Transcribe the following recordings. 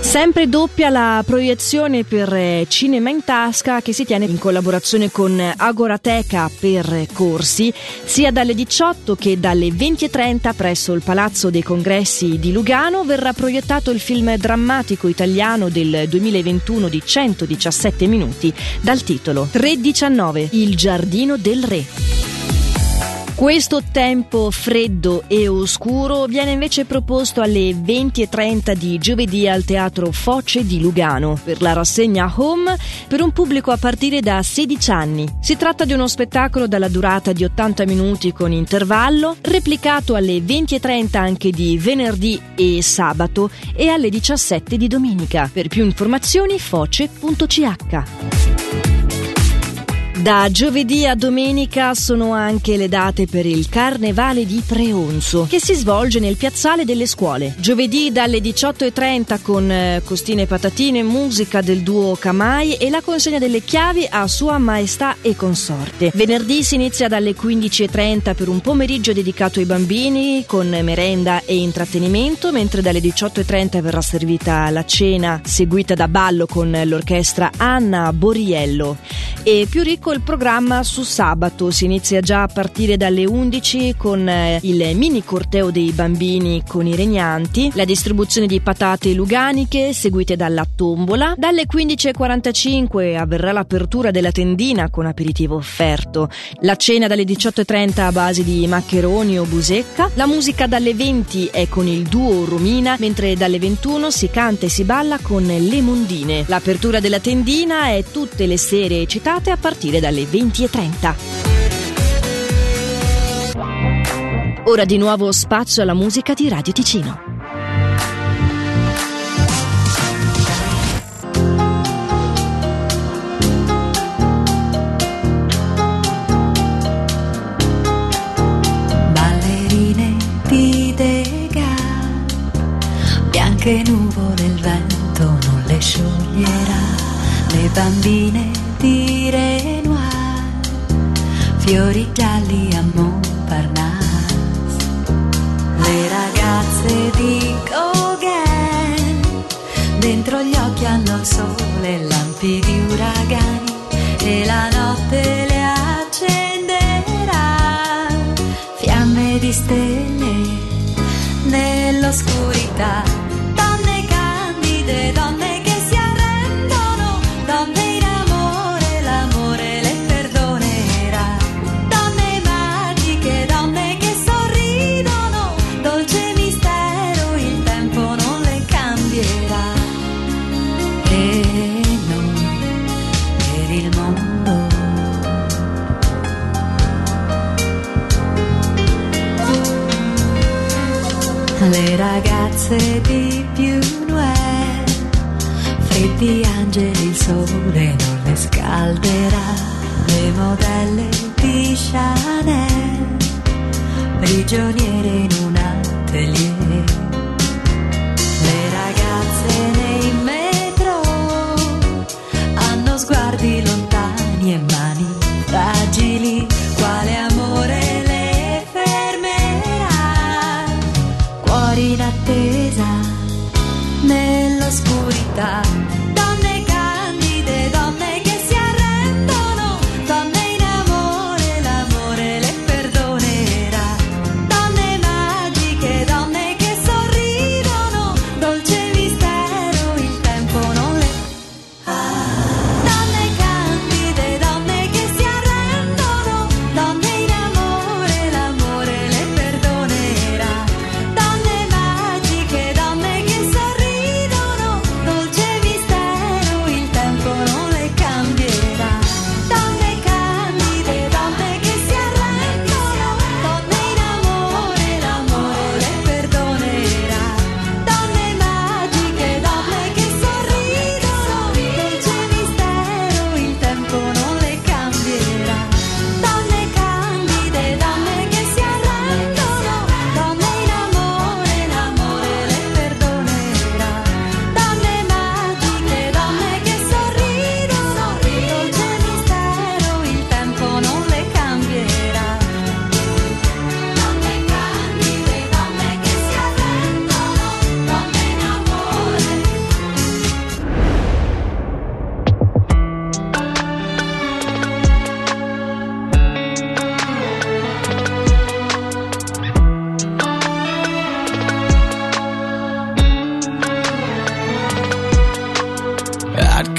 Sempre doppia la proiezione per Cinema in Tasca, che si tiene in collaborazione con Agorateca per corsi, sia dalle 18 che dalle 20:30 presso il Palazzo dei Congressi di Lugano. Verrà proiettato il film drammatico italiano del 2021 di 117 minuti dal titolo Re 19, il giardino del re. Questo tempo freddo e oscuro viene invece proposto alle 20:30 di giovedì al Teatro Foce di Lugano per la rassegna Home, per un pubblico a partire da 16 anni. Si tratta di uno spettacolo dalla durata di 80 minuti con intervallo, replicato alle 20:30 anche di venerdì e sabato e alle 17 di domenica. Per più informazioni foce.ch. Da giovedì a domenica sono anche le date per il Carnevale di Preonzo, che si svolge nel piazzale delle scuole. Giovedì dalle 18:30 con costine e patatine, musica del duo Kamai e la consegna delle chiavi a Sua Maestà e consorte. Venerdì si inizia dalle 15:30 per un pomeriggio dedicato ai bambini con merenda e intrattenimento, mentre dalle 18:30 verrà servita la cena seguita da ballo con l'orchestra Anna Borriello. E più ricco il programma su sabato, si inizia già a partire dalle 11 con il mini corteo dei bambini con i regnanti, la distribuzione di patate luganiche seguite dalla tombola. Dalle 15:45 avverrà l'apertura della tendina con aperitivo offerto, la cena dalle 18:30 a base di maccheroni o busecca, la musica dalle 20 è con il duo Romina, mentre dalle 21 si canta e si balla con le mondine. L'apertura della tendina è tutte le sere citate a partire dalle 20:30. Ora di nuovo spazio alla musica di Radio Ticino. Ballerine di Degas, bianche nuvole il vento non le scioglierà, le bambine di Renoir, fiori gialli a Montparnasse, le ragazze di Gauguin, dentro gli occhi hanno il sole e lampi di uragani, e la notte le accenderà, fiamme di stelle nell'oscurità, donne candide, donne le ragazze di più nuove, freddi angeli il sole non le scalderà, le modelle di Chanel, prigioniere in un atelier, le ragazze nei metro hanno sguardi lontani e mani fragili, quale amore in attesa nell'oscurità, donne candide, donne che si arrendono, donne in amore, l'amore le perdonerà, donne magiche, donne che sono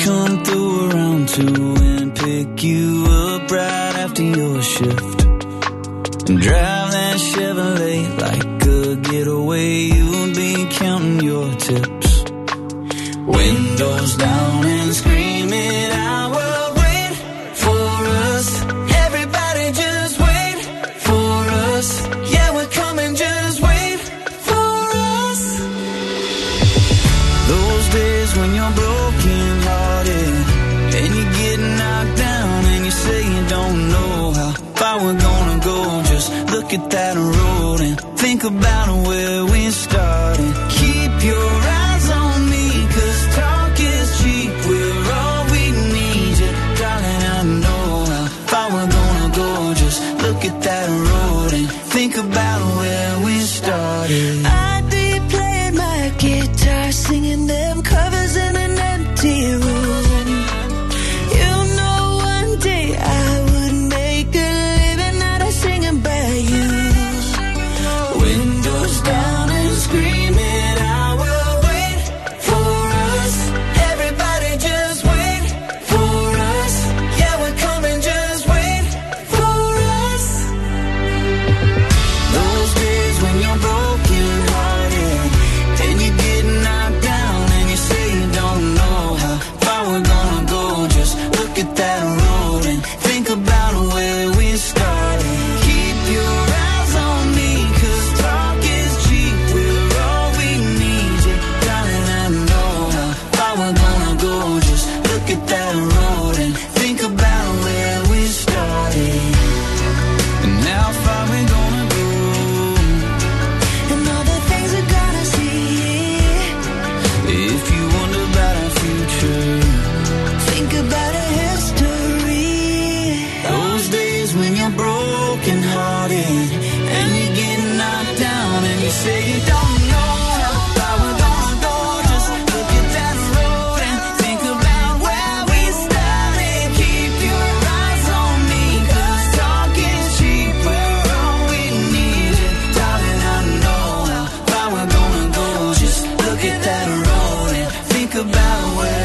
come through around 2 and pick you up right after your shift. And drive that Chevrolet like a getaway. You'll be counting your tips. Windows down and screaming out. At that road and think about where we started. Keep your